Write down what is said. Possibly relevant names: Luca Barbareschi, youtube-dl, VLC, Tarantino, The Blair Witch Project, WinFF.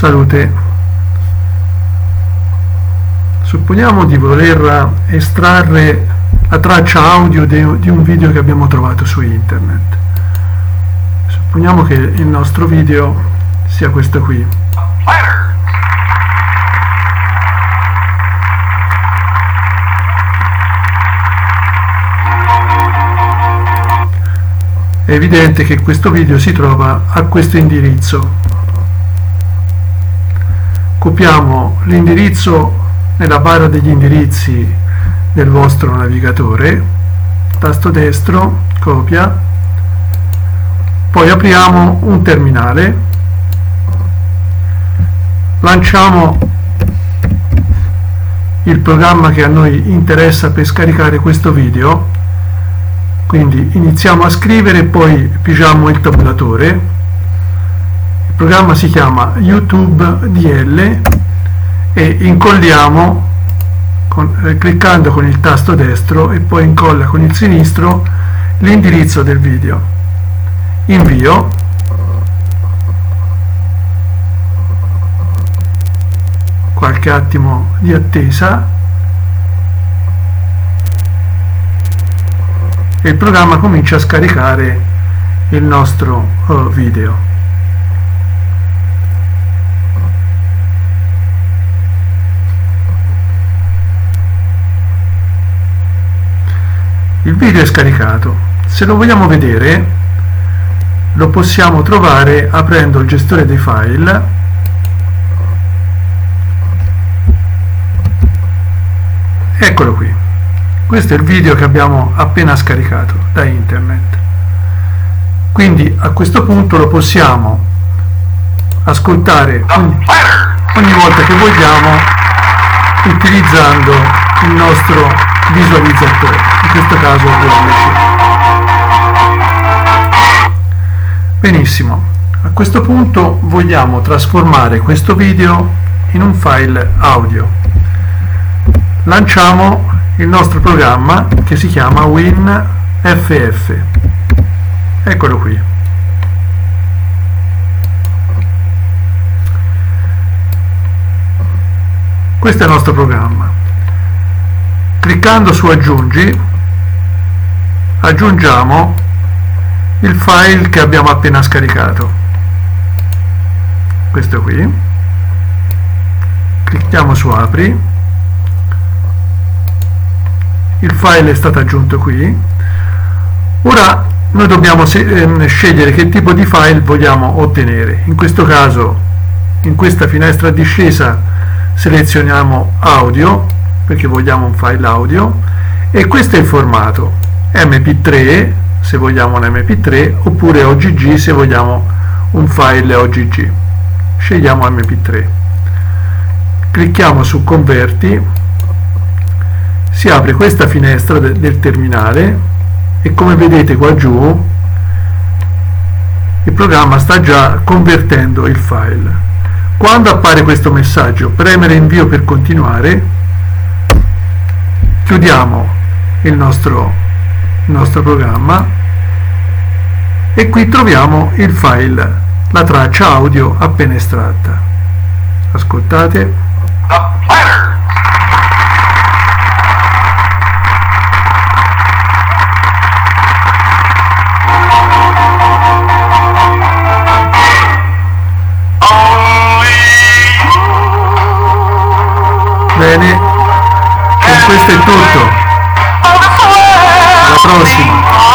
salute. Supponiamo di voler estrarre la traccia audio di un video che abbiamo trovato su internet. Supponiamo che il nostro video sia questo qui. È evidente che questo video si trova a questo indirizzo. Copiamo l'indirizzo nella barra degli indirizzi del vostro navigatore, tasto destro, copia, poi apriamo un terminale, lanciamo il programma che a noi interessa per scaricare questo video, quindi iniziamo a scrivere e poi pigiamo il tabulatore. Il programma si chiama youtube-dl e incolliamo cliccando con il tasto destro e poi incolla con il sinistro l'indirizzo del video. Invio. Qualche attimo di attesa e il programma comincia a scaricare il nostro video. Il video è scaricato. Se lo vogliamo vedere, lo possiamo trovare aprendo il gestore dei file . Eccolo qui. Questo è il video che abbiamo appena scaricato da internet, quindi a questo punto lo possiamo ascoltare ogni volta che vogliamo utilizzando il nostro visualizzatore, in questo caso VLC. Benissimo, a questo punto vogliamo trasformare questo video in un file audio. Lanciamo il nostro programma che si chiama WinFF. Eccolo qui. Questo è il nostro programma. Cliccando su aggiungi, aggiungiamo il file che abbiamo appena scaricato, questo qui, clicchiamo su apri, il file è stato aggiunto qui. Ora noi dobbiamo scegliere che tipo di file vogliamo ottenere, in questo caso in questa finestra a discesa selezioniamo audio perché vogliamo un file audio e questo è il formato mp3 se vogliamo un mp3 oppure ogg se vogliamo un file ogg. Scegliamo mp3, clicchiamo su converti, si apre questa finestra del terminale e come vedete qua giù il programma sta già convertendo il file. Quando appare questo messaggio premere invio per continuare. Chiudiamo il nostro programma e qui troviamo il file, la traccia audio appena estratta. Ascoltate. Bene. Questo è tutto, alla prossima!